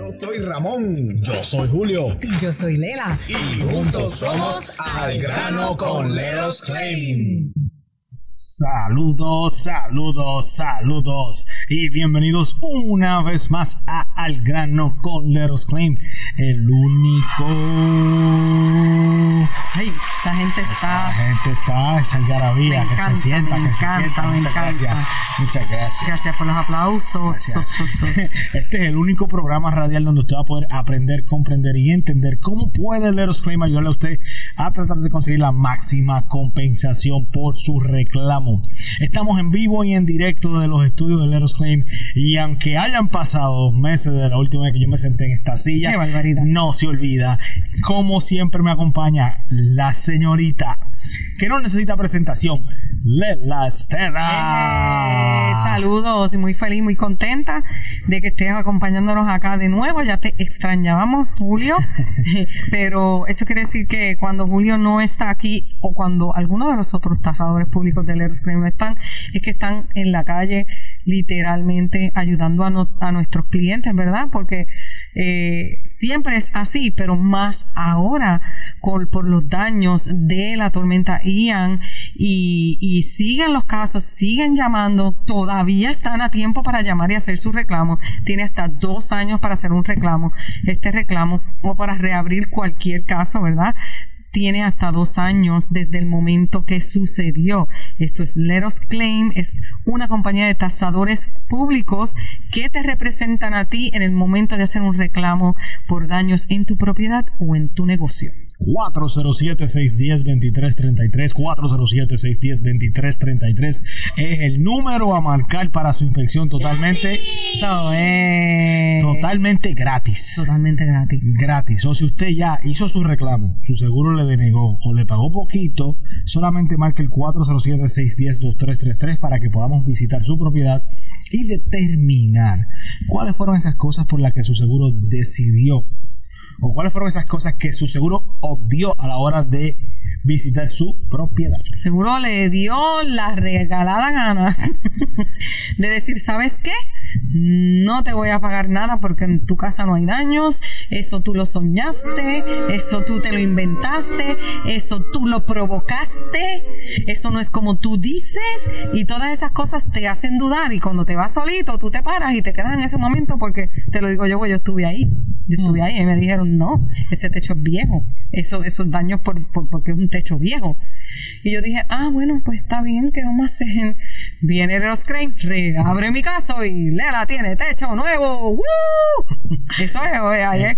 Yo soy Ramón. Yo soy Julio. Y yo soy Lela. Y juntos somos Al Grano con Leros Claim. Saludos, saludos, saludos y bienvenidos una vez más a Al Grano con Leros Claim, el único. Hey, esa gente está, esa algarabía, que encanta, se sienta, muchas gracias. Gracias por los aplausos. Este es el único programa radial donde usted va a poder aprender, comprender y entender cómo puede Leros Claim ayudarle a usted a tratar de conseguir la máxima compensación por su reclamo. Estamos en vivo y en directo de los estudios de Letters Claim, y aunque hayan pasado 2 meses de la última vez que yo me senté en esta silla, no se olvida. Como siempre me acompaña la señorita que no necesita presentación, Lela Estela. Saludos, muy feliz, muy contenta de que estés acompañándonos acá de nuevo. Ya te extrañábamos, Julio, pero eso quiere decir que cuando Julio no está aquí o cuando alguno de los otros tasadores públicos de Letters Claim no están, es que están en la calle literalmente ayudando a nuestros clientes, ¿verdad? Porque siempre es así, pero más ahora por los daños de la tormenta Ian, y siguen los casos, siguen llamando. Todavía están a tiempo para llamar y hacer su reclamo. Tiene hasta 2 años para hacer un reclamo, o para reabrir cualquier caso, ¿verdad? Tiene hasta 2 años desde el momento que sucedió. Esto es Leros Claim, es una compañía de tasadores públicos que te representan a ti en el momento de hacer un reclamo por daños en tu propiedad o en tu negocio. 407-610-2333, 407-610-2333 es el número a marcar para su inspección totalmente gratis. O si usted ya hizo su reclamo, su seguro le denegó o le pagó poquito, solamente marque el 407-610-2333 para que podamos visitar su propiedad y determinar cuáles fueron esas cosas por las que su seguro decidió, o cuáles fueron esas cosas que su seguro obvió a la hora de visitar su propiedad. Seguro le dio la regalada gana de decir, ¿sabes qué? No te voy a pagar nada porque en tu casa no hay daños. Eso tú lo soñaste, eso tú te lo inventaste, eso tú lo provocaste, eso no es como tú dices, y todas esas cosas te hacen dudar, y cuando te vas solito tú te paras y te quedas en ese momento, porque te lo digo yo, pues yo estuve ahí y me dijeron, no, ese techo es viejo, esos daños porque es un techo viejo. Y yo dije, bueno, pues está bien, ¿qué vamos a hacer? Viene Eros Claim, reabre mi caso y Lela tiene techo nuevo. ¡Woo! Eso es, oye, ahí es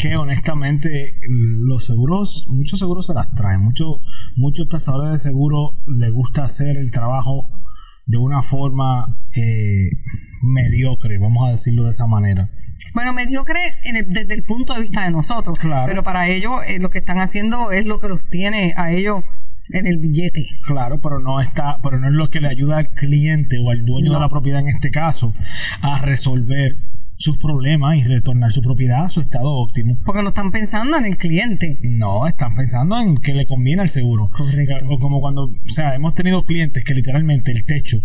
que honestamente los seguros, muchos seguros se las traen, muchos tasadores de seguro les gusta hacer el trabajo de una forma mediocre, vamos a decirlo de esa manera. Bueno, mediocre desde el punto de vista de nosotros, claro. Pero para ellos lo que están haciendo es lo que los tiene a ellos en el billete. Claro, pero no es lo que le ayuda al cliente o al dueño de la propiedad en este caso a resolver sus problemas y retornar su propiedad a su estado óptimo. Porque no están pensando en el cliente. No, están pensando en que le conviene al seguro. Correcto. Como cuando, hemos tenido clientes que literalmente el techo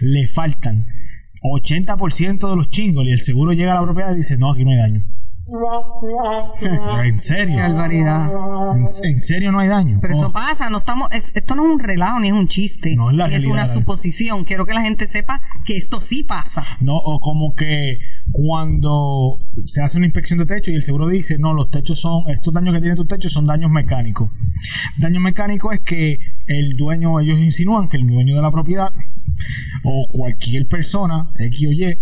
le faltan 80% de los chingos y el seguro llega a la propiedad y dice, no, aquí no hay daño. ¿En serio? Qué barbaridad. ¿En serio no hay daño? Pero eso pasa, esto no es un relajo ni es un chiste, no es la realidad, es una suposición. Quiero que la gente sepa que esto sí pasa. No, o como que cuando se hace una inspección de techo y el seguro dice, no, los techos estos daños que tiene tu techo son daños mecánicos. Daño mecánico es que ellos insinúan que el dueño de la propiedad o cualquier persona, X o Y,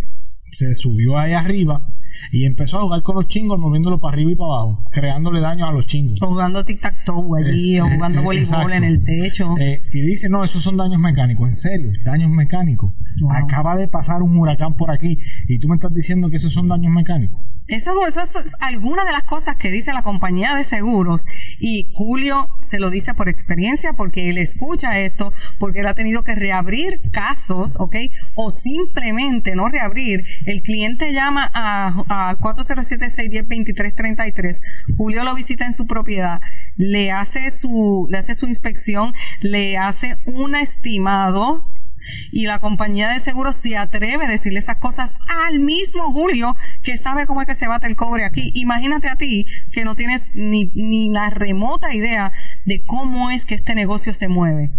se subió ahí arriba y empezó a jugar con los chingos, moviéndolo para arriba y para abajo, creándole daño a los chingos, jugando tic-tac-toe allí, o jugando voleibol en el techo, y dice, no, esos son daños mecánicos. En serio, daños mecánicos. Wow. Acaba de pasar un huracán por aquí y tú me estás diciendo que esos son daños mecánicos. Eso es alguna de las cosas que dice la compañía de seguros, y Julio se lo dice por experiencia, porque él escucha esto, porque él ha tenido que reabrir casos, ¿ok? O simplemente no reabrir. El cliente llama a 407-610-2333, Julio lo visita en su propiedad, le hace su inspección, le hace un estimado y la compañía de seguros se atreve a decirle esas cosas al mismo Julio, que sabe cómo es que se bate el cobre aquí. Imagínate a ti que no tienes ni la remota idea de cómo es que este negocio se mueve.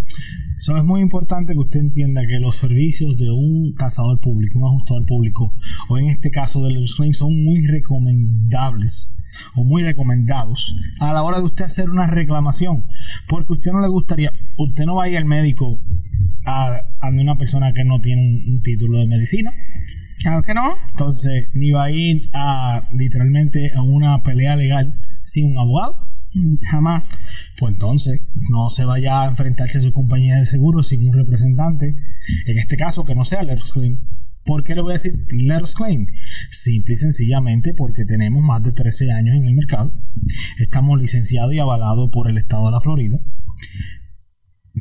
Eso es muy importante que usted entienda que los servicios de un cazador público, un ajustador público, o en este caso de los claims, son muy recomendables o muy recomendados a la hora de usted hacer una reclamación, porque usted no le gustaría, usted no va a ir al médico a una persona que no tiene un título de medicina. Claro que no. Entonces, ni va a ir a literalmente a una pelea legal sin un abogado. Jamás. Pues entonces no se vaya a enfrentarse a su compañía de seguros sin un representante, en este caso que no sea Letters Claim. ¿Por qué le voy a decir Letters Claim? Simple y sencillamente porque tenemos más de 13 años en el mercado, estamos licenciados y avalados por el estado de la Florida,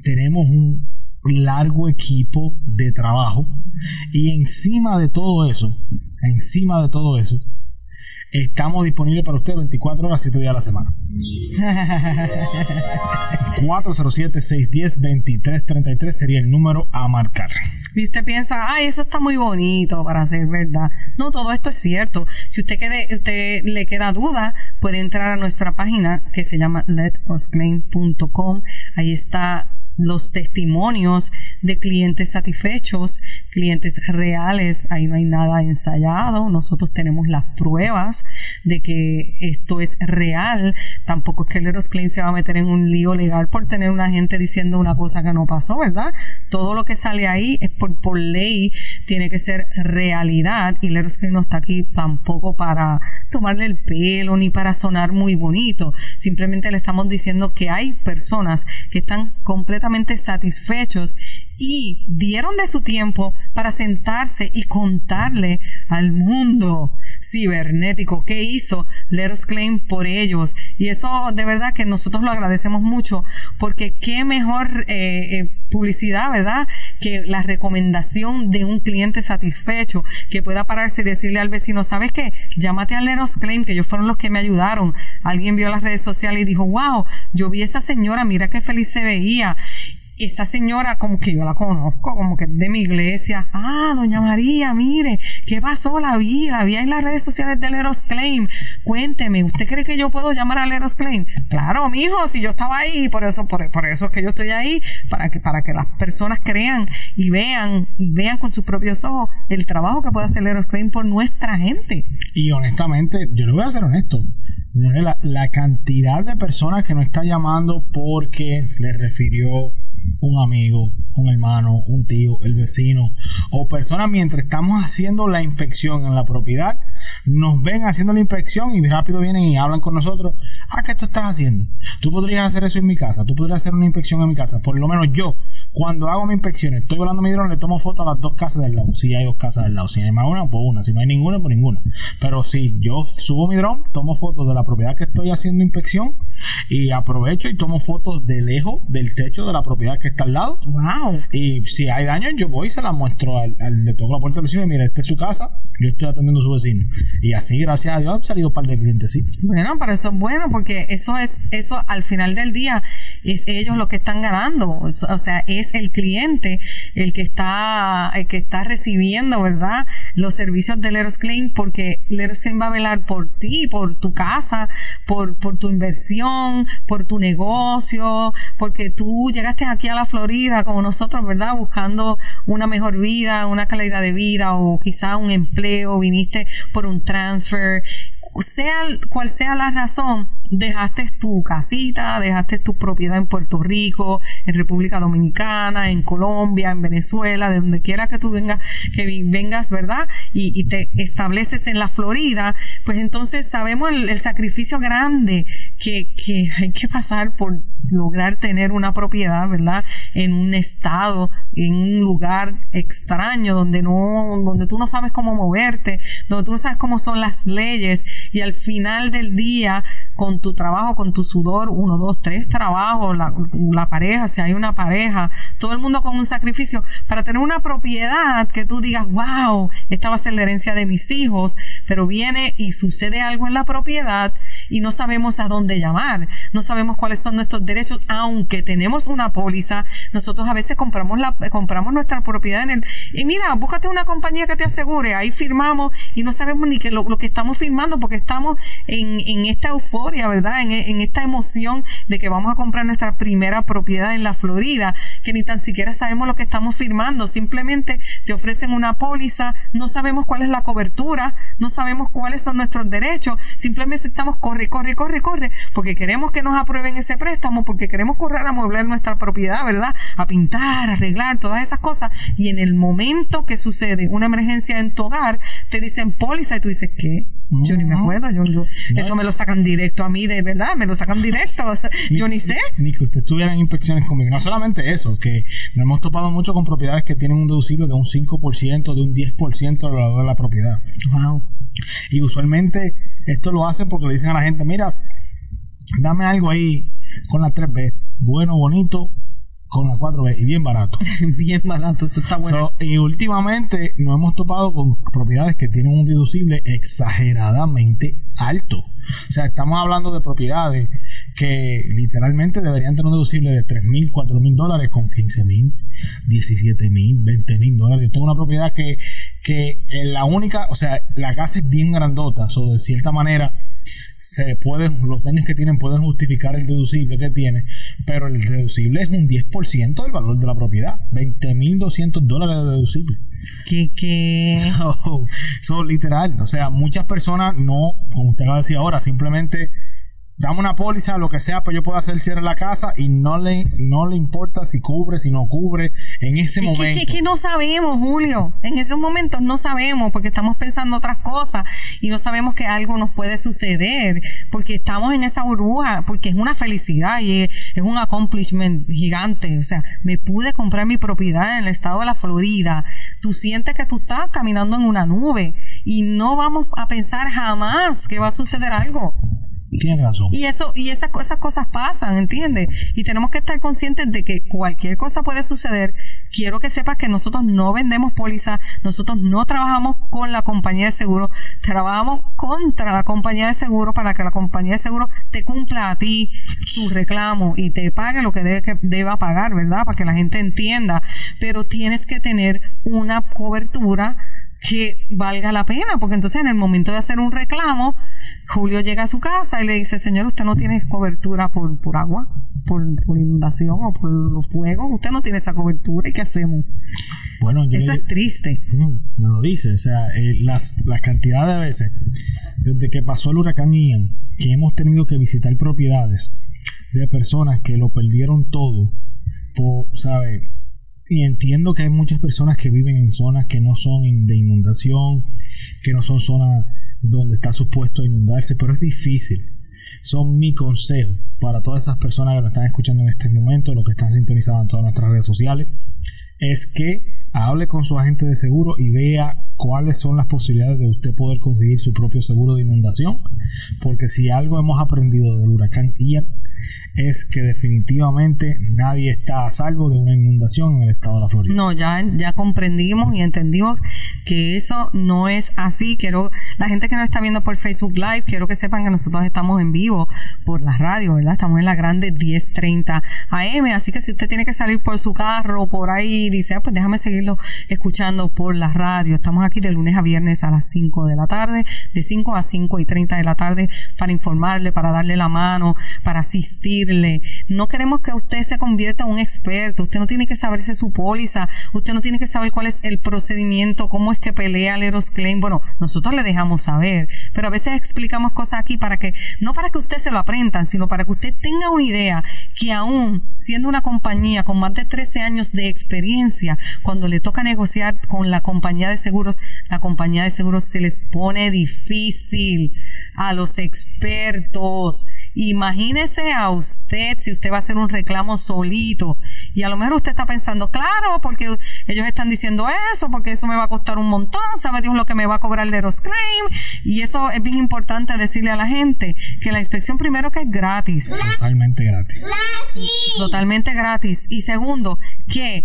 tenemos un largo equipo de trabajo y encima de todo eso estamos disponibles para usted 24 horas, 7 días a la semana. 407-610-2333 sería el número a marcar. Y usted piensa, ay, eso está muy bonito para ser verdad. No, todo esto es cierto. Si usted le queda duda, puede entrar a nuestra página que se llama letusclaim.com. Ahí está los testimonios de clientes satisfechos, clientes reales. Ahí no hay nada ensayado. Nosotros tenemos las pruebas de que esto es real. Tampoco es que Leros Claim se va a meter en un lío legal por tener una gente diciendo una cosa que no pasó, ¿verdad? Todo lo que sale ahí es por ley, tiene que ser realidad, y Leros Claim no está aquí tampoco para tomarle el pelo ni para sonar muy bonito. Simplemente le estamos diciendo que hay personas que están completamente satisfechos y dieron de su tiempo para sentarse y contarle al mundo cibernético qué hizo Leros Claim por ellos. Y eso de verdad que nosotros lo agradecemos mucho, porque qué mejor publicidad, ¿verdad?, que la recomendación de un cliente satisfecho que pueda pararse y decirle al vecino, ¿sabes qué? Llámate a Leros Claim, que ellos fueron los que me ayudaron. Alguien vio las redes sociales y dijo, wow, yo vi a esa señora, mira qué feliz se veía. Esa señora, como que yo la conozco, como que es de mi iglesia. Ah, doña María, mire, ¿qué pasó? La vi en las redes sociales de Leros Claim. Cuénteme, ¿usted cree que yo puedo llamar a Leros Claim? Claro, mijo, si yo estaba ahí, por eso es que yo estoy ahí, para que las personas crean y vean con sus propios ojos el trabajo que puede hacer Leros Claim por nuestra gente. Y honestamente, yo le voy a ser honesto, la cantidad de personas que nos está llamando porque le refirió un amigo, un hermano, un tío, el vecino, o personas mientras estamos haciendo la inspección en la propiedad, nos ven haciendo la inspección y rápido vienen y hablan con nosotros. Ah, ¿qué tú estás haciendo? Tú podrías hacer eso en mi casa, tú podrías hacer una inspección en mi casa. Por lo menos yo, cuando hago mi inspección, estoy volando mi dron, le tomo foto a las dos casas del lado. Si hay dos casas del lado, si hay más una, pues una, si no hay ninguna, pues ninguna. Pero si yo subo mi dron, tomo fotos de la propiedad que estoy haciendo inspección y aprovecho y tomo fotos de lejos del techo de la propiedad que está al lado. Wow. Y si hay daño, yo voy y se la muestro al le toco la puerta del vecino y mira, esta es su casa, yo estoy atendiendo a su vecino. Y así, gracias a Dios, han salido un par de clientes. Sí. Bueno, pero eso es bueno, porque eso al final del día es ellos los que están ganando. O sea, es el cliente el que está recibiendo, ¿verdad?, los servicios de Leros Claim, porque Leros Claim va a velar por ti, por tu casa, por tu inversión, por tu negocio, porque tú llegaste aquí a la Florida como nosotros, ¿verdad?, buscando una mejor vida, una calidad de vida, o quizá un empleo, viniste por un transfer. Cual sea la razón, dejaste tu casita, dejaste tu propiedad en Puerto Rico, en República Dominicana, en Colombia, en Venezuela, de donde quiera que tú vengas, ¿verdad?, y te estableces en la Florida. Pues entonces sabemos el sacrificio grande que hay que pasar por lograr tener una propiedad, ¿verdad?, en un estado, en un lugar extraño, donde tú no sabes cómo moverte, donde tú no sabes cómo son las leyes, y al final del día, con con tu trabajo, con tu sudor, 1, 2, 3 trabajos, la pareja, si hay una pareja, todo el mundo con un sacrificio, para tener una propiedad que tú digas, wow, esta va a ser la herencia de mis hijos, pero viene y sucede algo en la propiedad y no sabemos a dónde llamar, no sabemos cuáles son nuestros derechos, aunque tenemos una póliza. Nosotros a veces compramos nuestra propiedad y mira, búscate una compañía que te asegure, ahí firmamos y no sabemos ni que lo que estamos firmando, porque estamos en esta euforia, ¿verdad? En esta emoción de que vamos a comprar nuestra primera propiedad en la Florida, que ni tan siquiera sabemos lo que estamos firmando, simplemente te ofrecen una póliza, no sabemos cuál es la cobertura, no sabemos cuáles son nuestros derechos, simplemente estamos corre, porque queremos que nos aprueben ese préstamo, porque queremos correr a amueblar nuestra propiedad, ¿verdad? A pintar, a arreglar, todas esas cosas, y en el momento que sucede una emergencia en tu hogar, te dicen póliza y tú dices, ¿qué? Yo ni me acuerdo, yo no, eso me lo sacan directo a mí, de verdad, me lo sacan directo. Yo ni sé. Ni que ustedes tuvieran inspecciones conmigo. No solamente eso, que nos hemos topado mucho con propiedades que tienen un deducible de un 5%, de un 10% al valor de la propiedad. Wow. Y usualmente esto lo hacen porque le dicen a la gente, mira, dame algo ahí con la 3B, bueno, bonito, con la 4B y bien barato. Bien barato, eso está bueno. Y últimamente nos hemos topado con propiedades que tienen un deducible exageradamente alto. O sea, estamos hablando de propiedades que literalmente deberían tener un deducible de $3,000, $4,000 con $15,000, $17,000, $20,000. Yo tengo una propiedad que la única, o sea, la casa es bien grandota, o de cierta manera los daños que tienen pueden justificar el deducible que tiene, pero el deducible es un 10% del valor de la propiedad, $20,200 de deducible. ¿Qué? So, literal, o sea, muchas personas no, como usted va a decir ahora, simplemente dame una póliza, lo que sea, pues yo puedo hacer cierre la casa y no le importa si cubre, si no cubre en ese momento. Es que no sabemos, Julio. En esos momentos no sabemos porque estamos pensando otras cosas y no sabemos que algo nos puede suceder porque estamos en esa burbuja, porque es una felicidad y es un accomplishment gigante. O sea, me pude comprar mi propiedad en el estado de la Florida. Tú sientes que tú estás caminando en una nube y no vamos a pensar jamás que va a suceder algo. Tienes razón. Y esas cosas pasan, ¿entiendes? Y tenemos que estar conscientes de que cualquier cosa puede suceder. Quiero que sepas que nosotros no vendemos pólizas, nosotros no trabajamos con la compañía de seguro, trabajamos contra la compañía de seguro para que la compañía de seguro te cumpla a ti su reclamo y te pague lo que deba pagar, ¿verdad? Para que la gente entienda. Pero tienes que tener una cobertura que valga la pena, porque entonces en el momento de hacer un reclamo, Julio llega a su casa y le dice, señor, usted no tiene cobertura por agua, por inundación o por los fuegos, usted no tiene esa cobertura, ¿y qué hacemos? Bueno, eso es triste. No lo dice, o sea, las cantidades de veces, desde que pasó el huracán Ian, que hemos tenido que visitar propiedades de personas que lo perdieron todo, ¿sabes? Y entiendo que hay muchas personas que viven en zonas que no son de inundación, que no son zonas donde está supuesto inundarse, pero es difícil. Son mi consejo para todas esas personas que lo están escuchando en este momento, los que están sintonizados en todas nuestras redes sociales, es que hable con su agente de seguro y vea cuáles son las posibilidades de usted poder conseguir su propio seguro de inundación, porque si algo hemos aprendido del huracán Ian es que definitivamente nadie está a salvo de una inundación en el estado de la Florida. No, ya comprendimos y entendimos que eso no es así. La gente que nos está viendo por Facebook Live, quiero que sepan que nosotros estamos en vivo por la radio, ¿verdad? Estamos en la grande 10:30 AM, así que si usted tiene que salir por su carro, por ahí, dice, pues déjame seguirlo escuchando por la radio. Estamos aquí de lunes a viernes a las 5 de la tarde, de 5 a 5:30 de la tarde, para informarle, para darle la mano, para asistir. No queremos que usted se convierta en un experto. Usted no tiene que saberse su póliza, usted no tiene que saber cuál es el procedimiento, cómo es que pelea el Eros Claim. Bueno, nosotros le dejamos saber, pero a veces explicamos cosas aquí para que usted se lo aprendan, sino para que usted tenga una idea que aún siendo una compañía con más de 13 años de experiencia, cuando le toca negociar con la compañía de seguros, la compañía de seguros se les pone difícil a los expertos. Imagínese a usted si usted va a hacer un reclamo solito, y a lo mejor usted está pensando, claro, porque ellos están diciendo eso, porque eso me va a costar un montón, sabe Dios lo que me va a cobrar el Erosclaim. Y eso es bien importante decirle a la gente, que la inspección primero que es gratis. Totalmente gratis. Totalmente gratis. Y segundo, que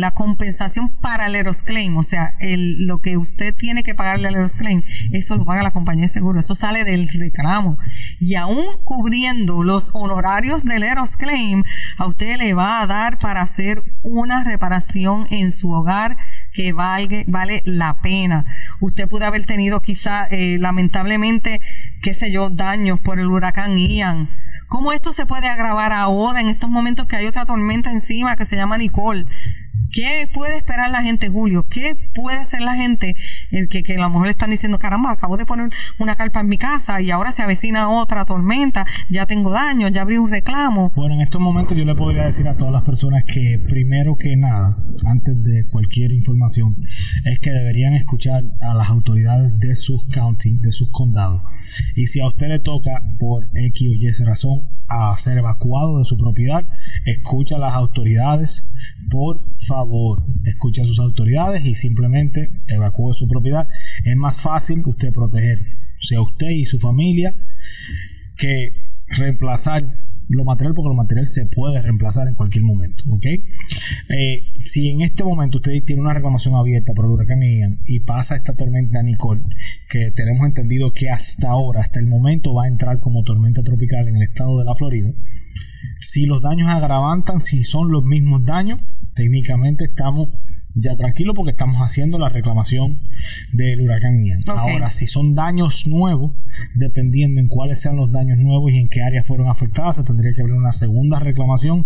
la compensación para el Erosclaim, o sea, lo que usted tiene que pagarle al Erosclaim, eso lo paga la compañía de seguro, eso sale del reclamo. Y aún cubriendo los honorarios del Erosclaim, a usted le va a dar para hacer una reparación en su hogar que vale la pena. Usted pudo haber tenido quizá, lamentablemente, qué sé yo, daños por el huracán Ian. ¿Cómo esto se puede agravar ahora, en estos momentos que hay otra tormenta encima que se llama Nicole? ¿Qué puede esperar la gente, Julio? ¿Qué puede hacer la gente? Que a lo mejor le están diciendo, caramba, acabo de poner una carpa en mi casa y ahora se avecina otra tormenta, ya tengo daño, ya abrí un reclamo. Bueno, en estos momentos yo le podría decir a todas las personas que, primero que nada, antes de cualquier información, es que deberían escuchar a las autoridades de sus counties, de sus condados. Y si a usted le toca por X o Y razón a ser evacuado de su propiedad, escucha a las autoridades, por favor, escucha a sus autoridades y simplemente evacúe su propiedad. Es más fácil usted proteger, o sea, usted y su familia, que reemplazar lo material, porque lo material se puede reemplazar en cualquier momento, ¿ok? Si en este momento usted tiene una reclamación abierta por el huracán Ian y pasa esta tormenta Nicole, que tenemos entendido que hasta ahora, hasta el momento, va a entrar como tormenta tropical en el estado de la Florida, si los daños agravantan, si son los mismos daños, técnicamente estamos ya tranquilos porque estamos haciendo la reclamación del huracán Ian. Okay. Ahora, si son daños nuevos, dependiendo en cuáles sean los daños nuevos y en qué áreas fueron afectadas, se tendría que abrir una segunda reclamación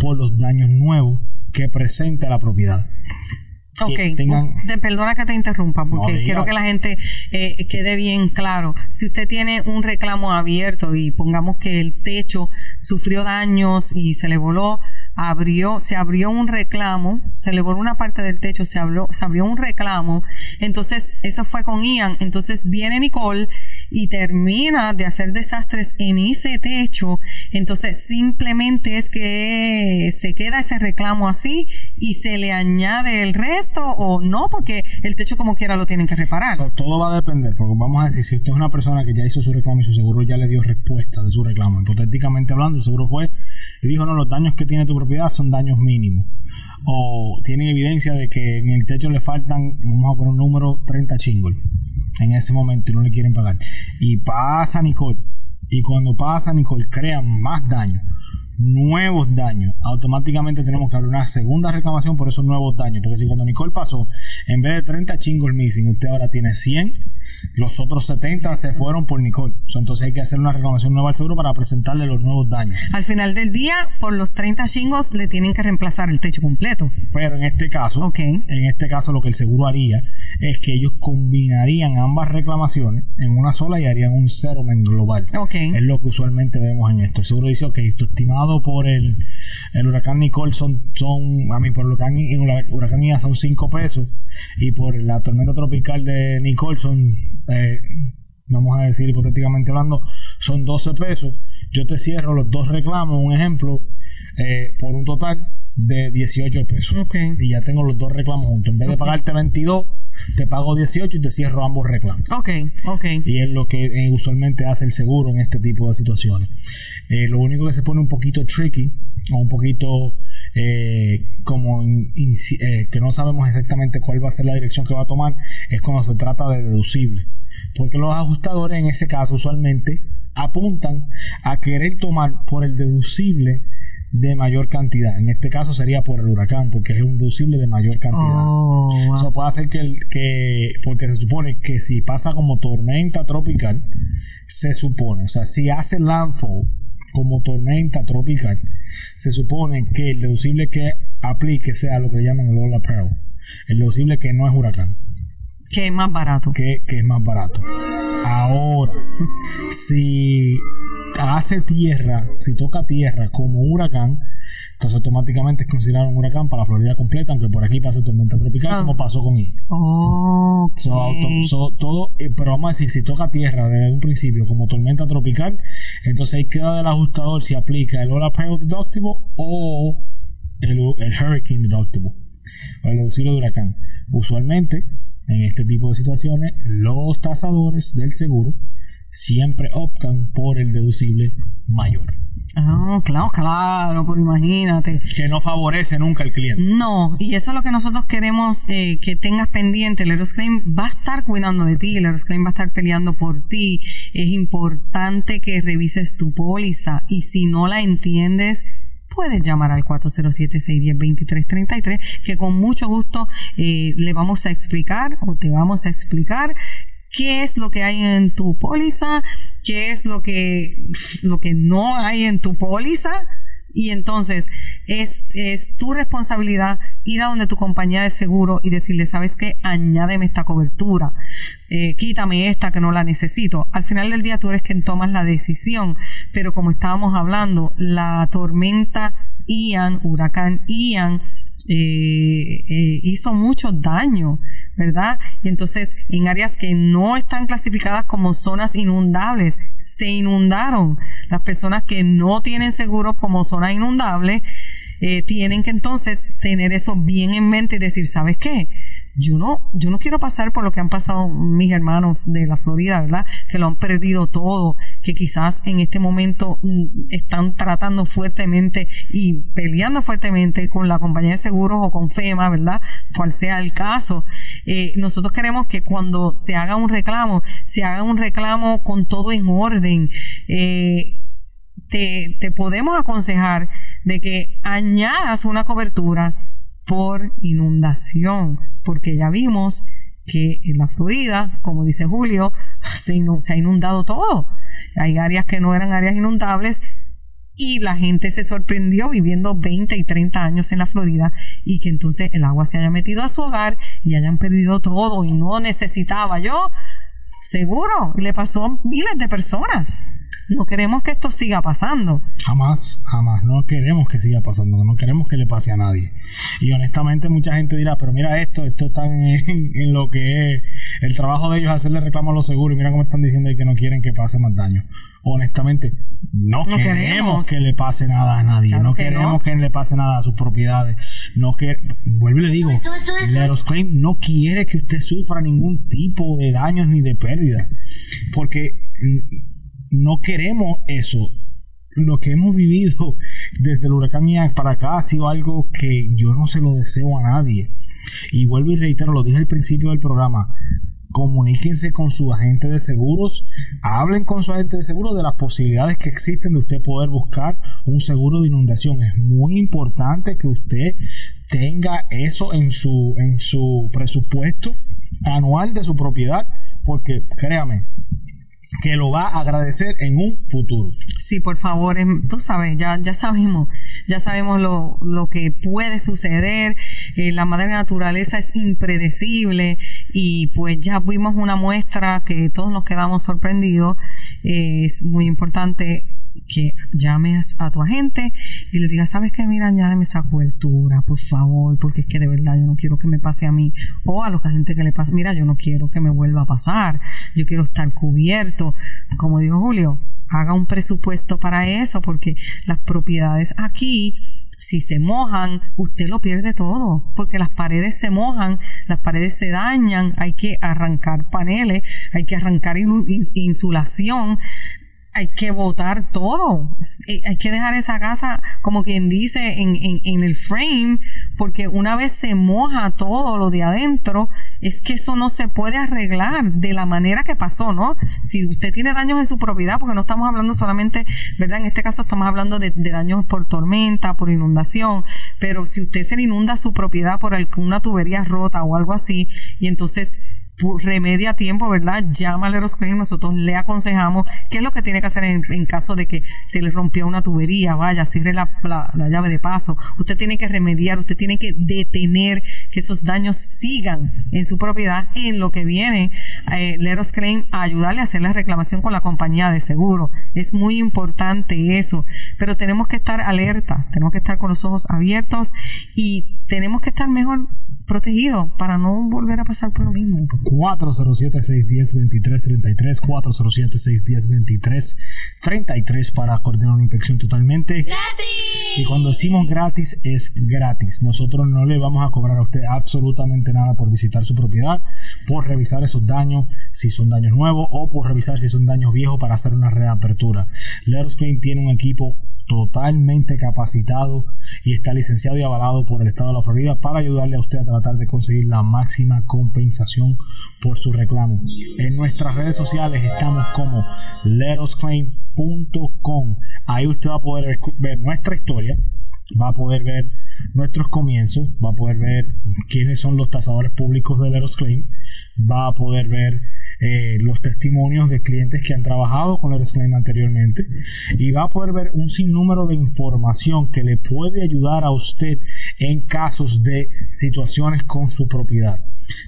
por los daños nuevos que presenta la propiedad. Okay. Perdona que te interrumpa, porque no, quiero que la gente quede bien claro. Si usted tiene un reclamo abierto y pongamos que el techo sufrió daños y se le voló, se abrió un reclamo, se le voló una parte del techo, se abrió un reclamo, entonces eso fue con Ian, entonces viene Nicole y termina de hacer desastres en ese techo, entonces simplemente es que se queda ese reclamo así y se le añade el resto o no, porque el techo como quiera lo tienen que reparar. Pero todo va a depender, porque vamos a decir, si usted es una persona que ya hizo su reclamo y su seguro ya le dio respuesta de su reclamo, hipotéticamente hablando, el seguro fue y dijo, no, los daños que tiene tu propiedad son daños mínimos, o tienen evidencia de que en el techo le faltan, vamos a poner un número, 30 chingos en ese momento y no le quieren pagar, y pasa Nicole, y cuando pasa Nicole crean más daños, nuevos daños, automáticamente tenemos que abrir una segunda reclamación por esos nuevos daños, porque si cuando Nicole pasó, en vez de 30 chingos missing, usted ahora tiene 100, los otros 70 se fueron por Nicole, entonces hay que hacer una reclamación nueva al seguro para presentarle los nuevos daños. Al final del día, por los 30 chingos le tienen que reemplazar el techo completo. Pero en este caso, lo que el seguro haría es que ellos combinarían ambas reclamaciones en una sola y harían un settlement global. Es lo que usualmente vemos en esto. El seguro dice, ok, esto estimado por el huracán Nicole por el huracán Ian son $5 y por la tormenta tropical de Nicole son vamos a decir hipotéticamente hablando son $12. Yo te cierro los dos reclamos, un ejemplo, por un total de $18. Y ya tengo los dos reclamos juntos, en vez de pagarte 22 te pago 18 y te cierro ambos reclamos. Y es lo que usualmente hace el seguro en este tipo de situaciones. Lo único que se pone un poquito tricky o un poquito que no sabemos exactamente cuál va a ser la dirección que va a tomar es cuando se trata de deducible, porque los ajustadores en ese caso usualmente apuntan a querer tomar por el deducible de mayor cantidad. En este caso sería por el huracán, porque es un deducible de mayor cantidad. Eso puede hacer que porque se supone que si pasa como tormenta tropical, se supone, o sea, si hace landfall como tormenta tropical, se supone que el deducible que aplique sea lo que le llaman el all apparel, el deducible que no es huracán, que es más barato, que es más barato. Ahora, si toca tierra como huracán, Entonces automáticamente es considerado un huracán para la Florida completa, aunque por aquí pase tormenta tropical, como pasó con Ian. Okay. Pero vamos a decir, si toca tierra desde un principio como tormenta tropical, entonces ahí queda del ajustador si aplica el All Peril Deductible o el Hurricane Deductible, o el deducible de huracán. Usualmente, en este tipo de situaciones, los tasadores del seguro siempre optan por el deducible mayor. Ah, claro, pero imagínate. Que no favorece nunca al cliente. No, y eso es lo que nosotros queremos que tengas pendiente. El Erosclaim va a estar cuidando de ti, el Erosclaim va a estar peleando por ti. Es importante que revises tu póliza y si no la entiendes, puedes llamar al 407-610-2333, que con mucho gusto le vamos a explicar o te vamos a explicar qué es lo que hay en tu póliza, qué es lo que no hay en tu póliza. Y entonces es tu responsabilidad ir a donde tu compañía de seguro y decirle, ¿sabes qué? Añádeme esta cobertura, quítame esta que no la necesito. Al final del día tú eres quien tomas la decisión, pero como estábamos hablando, la tormenta Ian, huracán Ian, hizo mucho daño, ¿verdad? Y entonces en áreas que no están clasificadas como zonas inundables, se inundaron. Las personas que no tienen seguro como zona inundable tienen que entonces tener eso bien en mente y decir, ¿sabes qué? Yo no quiero pasar por lo que han pasado mis hermanos de la Florida, ¿verdad? Que lo han perdido todo, que quizás en este momento están tratando fuertemente y peleando fuertemente con la compañía de seguros o con FEMA, ¿verdad? Cual sea el caso. Nosotros queremos que cuando se haga un reclamo con todo en orden. Te podemos aconsejar de que añadas una cobertura por inundación, porque ya vimos que en la Florida, como dice Julio, se ha inundado todo. Hay áreas que no eran áreas inundables y la gente se sorprendió viviendo 20 y 30 años en la Florida y que entonces el agua se haya metido a su hogar y hayan perdido todo y no necesitaba yo. Seguro, le pasó a miles de personas. No queremos que esto siga pasando. Jamás. No queremos que siga pasando. No queremos que le pase a nadie. Y honestamente mucha gente dirá, pero mira esto está en lo que es el trabajo de ellos, hacerle reclamo a los seguros. Y mira cómo están diciendo ahí que no quieren que pase más daño. Honestamente, no queremos que le pase nada a nadie. Claro, no queremos que le pase nada a sus propiedades. Vuelvo y le digo, Letters Claim no quiere que usted sufra ningún tipo de daños ni de pérdida. Porque no queremos eso. Lo que hemos vivido desde el huracán Ian para acá ha sido algo que yo no se lo deseo a nadie. Y vuelvo y reitero, lo dije al principio del programa, comuníquense con su agente de seguros, hablen con su agente de seguros de las posibilidades que existen de usted poder buscar un seguro de inundación. Es muy importante que usted tenga eso en su presupuesto anual de su propiedad, porque créame que lo va a agradecer en un futuro. Sí, por favor, tú sabes, ya sabemos lo que puede suceder. La madre naturaleza es impredecible y pues ya vimos una muestra que todos nos quedamos sorprendidos. Es muy importante que llames a tu agente y le digas, ¿sabes qué? Mira, añádeme esa cobertura, por favor, porque es que de verdad yo no quiero que me pase a mí o a los agentes que le pase. Mira, yo no quiero que me vuelva a pasar, yo quiero estar cubierto. Como dijo Julio, haga un presupuesto para eso, porque las propiedades aquí, si se mojan, usted lo pierde todo, porque las paredes se mojan, las paredes se dañan, hay que arrancar paneles, hay que arrancar insulación, hay que botar todo, hay que dejar esa casa, como quien dice, en el frame, porque una vez se moja todo lo de adentro, es que eso no se puede arreglar de la manera que pasó, ¿no? Si usted tiene daños en su propiedad, porque no estamos hablando solamente, ¿verdad? En este caso estamos hablando de daños por tormenta, por inundación, pero si usted se le inunda su propiedad por alguna tubería rota o algo así, y entonces remedia a tiempo, ¿verdad? Llama a Leros Claim, nosotros le aconsejamos qué es lo que tiene que hacer en caso de que se le rompió una tubería, vaya, cierre la llave de paso. Usted tiene que remediar, usted tiene que detener que esos daños sigan en su propiedad, en lo que viene Leros Claim a ayudarle a hacer la reclamación con la compañía de seguro. Es muy importante eso, pero tenemos que estar alerta, tenemos que estar con los ojos abiertos y tenemos que estar mejor protegido para no volver a pasar por lo mismo. 407-610-2333, 407-610-2333 para coordinar una inspección totalmente gratis. Y cuando decimos gratis, es gratis. Nosotros no le vamos a cobrar a usted absolutamente nada por visitar su propiedad, por revisar esos daños, si son daños nuevos, o por revisar si son daños viejos para hacer una reapertura. Letters Claim tiene un equipo totalmente capacitado y está licenciado y avalado por el estado de la Florida para ayudarle a usted a tratar de conseguir la máxima compensación por su reclamo. En nuestras redes sociales estamos como letusclaim.com. ahí usted va a poder ver nuestra historia, va a poder ver nuestros comienzos, va a poder ver quiénes son los tasadores públicos de Leros Claim, va a poder ver los testimonios de clientes que han trabajado con Leros Claim anteriormente, y va a poder ver un sinnúmero de información que le puede ayudar a usted en casos de situaciones con su propiedad.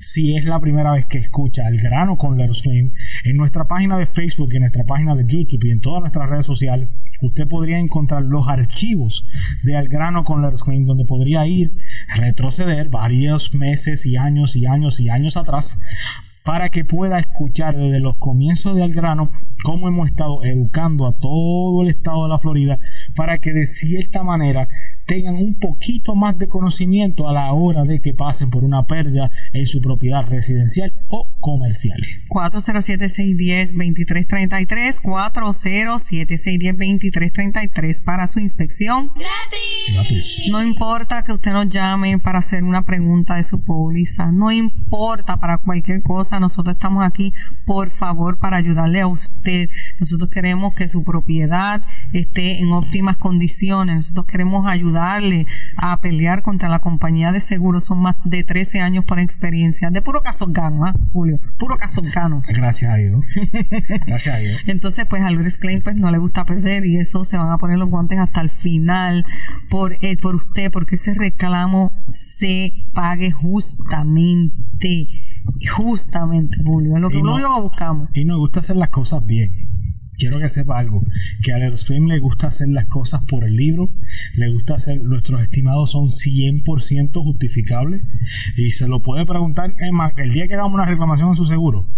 Si es la primera vez que escucha El Grano con Leros Claim, en nuestra página de Facebook, en nuestra página de YouTube y en todas nuestras redes sociales, usted podría encontrar los archivos de El Grano con Leros Claim, donde podría ir, retroceder varios meses y años y años y años atrás, para que pueda escuchar desde los comienzos de El Grano cómo hemos estado educando a todo el estado de la Florida para que de cierta manera tengan un poquito más de conocimiento a la hora de que pasen por una pérdida en su propiedad residencial o comercial. 407-610-2333, 407-610-2333 para su inspección gratis. No importa que usted nos llame para hacer una pregunta de su póliza, no importa, para cualquier cosa, nosotros estamos aquí, por favor, para ayudarle a usted. Nosotros queremos que su propiedad esté en óptimas condiciones, nosotros queremos ayudarle a pelear contra la compañía de seguros. Son más de 13 años por experiencia, de puro caso gano, Julio, puro caso gano. Gracias a Dios. Gracias a Dios. Entonces, pues a Alvarez Claim pues no le gusta perder, y eso se van a poner los guantes hasta el final por usted, porque ese reclamo se pague justamente. Justamente, Julio, es lo que buscamos. Y nos gusta hacer las cosas bien. Quiero que sepa algo, que a Leros Claim le gusta hacer las cosas por el libro, le gusta hacer, nuestros estimados son 100% justificables, y se lo puede preguntar, Emma, el día que hagamos una reclamación en su seguro,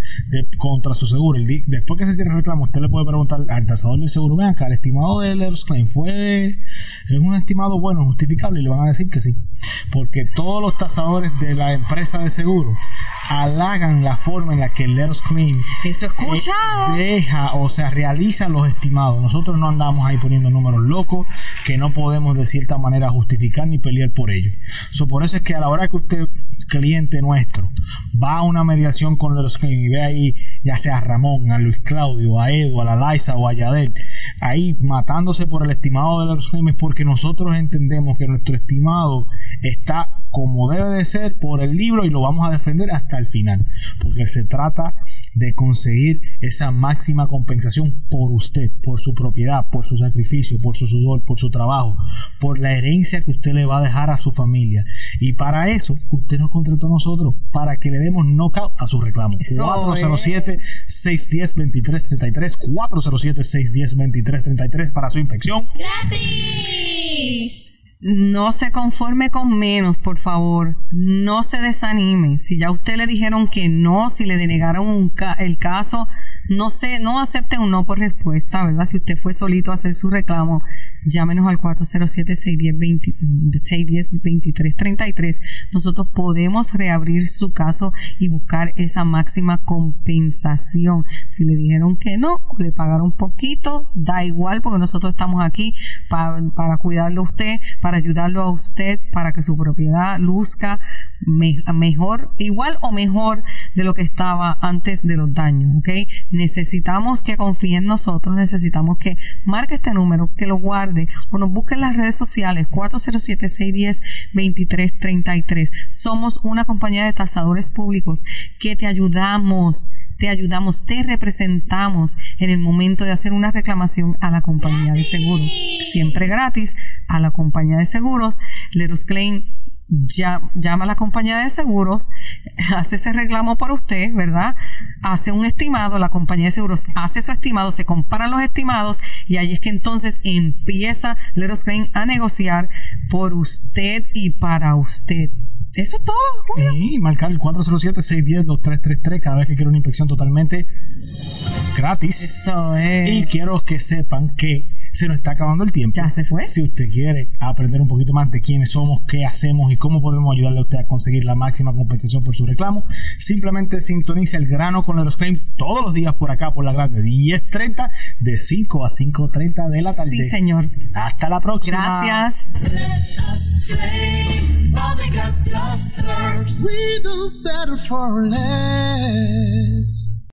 contra su seguro, después que se tiene el reclamo, usted le puede preguntar al tasador del seguro, ven acá, el estimado de Leros Claim es un estimado bueno, justificable, y le van a decir que sí, porque todos los tasadores de la empresa de seguro halagan la forma en la que Leros Claim deja, o sea, realiza los estimados. Nosotros no andamos ahí poniendo números locos que no podemos de cierta manera justificar ni pelear por ellos. Por eso es que a la hora que usted, cliente nuestro, va a una mediación con Leros Claim y ve ahí ya sea a Ramón, a Luis Claudio, a Edu, a la Laisa o a Yadel ahí matándose por el estimado de Leros Claim, es porque nosotros entendemos que nuestro estimado está como debe de ser por el libro, y lo vamos a defender hasta el final, porque se trata de conseguir esa máxima compensación por usted, por su propiedad, por su sacrificio, por su sudor, por su trabajo, por la herencia que usted le va a dejar a su familia. Y para eso usted nos contrató a nosotros, para que le demos knockout a su reclamo. 407-610-2333, 407-610-2333 para su inspección gratis. No se conforme con menos, por favor. No se desanime. Si ya a usted le dijeron que no, si le denegaron el caso, no acepte un no por respuesta, ¿verdad? Si usted fue solito a hacer su reclamo, llámenos al 407-610-2333. Nosotros podemos reabrir su caso y buscar esa máxima compensación. Si le dijeron que no, le pagaron poquito, da igual, porque nosotros estamos aquí para cuidarlo a usted, para para ayudarlo a usted para que su propiedad luzca mejor, igual o mejor de lo que estaba antes de los daños, ¿ok? Necesitamos que confíe en nosotros, necesitamos que marque este número, que lo guarde o nos busque en las redes sociales, 407-610-2333. Somos una compañía de tasadores públicos que te ayudamos. Te ayudamos, te representamos en el momento de hacer una reclamación a la compañía de seguros. Siempre gratis a la compañía de seguros. Letters Claim llama a la compañía de seguros, hace ese reclamo por usted, ¿verdad? Hace un estimado, la compañía de seguros hace su estimado, se comparan los estimados y ahí es que entonces empieza Letters Claim a negociar por usted y para usted. Eso es todo, Julio. Y marcar el 407-610-2333 cada vez que quiero una inspección totalmente gratis. Eso es. Y quiero que sepan que se nos está acabando el tiempo. Ya se fue. Si usted quiere aprender un poquito más de quiénes somos, qué hacemos y cómo podemos ayudarle a usted a conseguir la máxima compensación por su reclamo, simplemente sintoniza El Grano con Leros Claim todos los días por acá, por la grande, 10:30, de 5 a 5:30 de la tarde. Sí, señor. Hasta la próxima. Gracias. We will settle for less.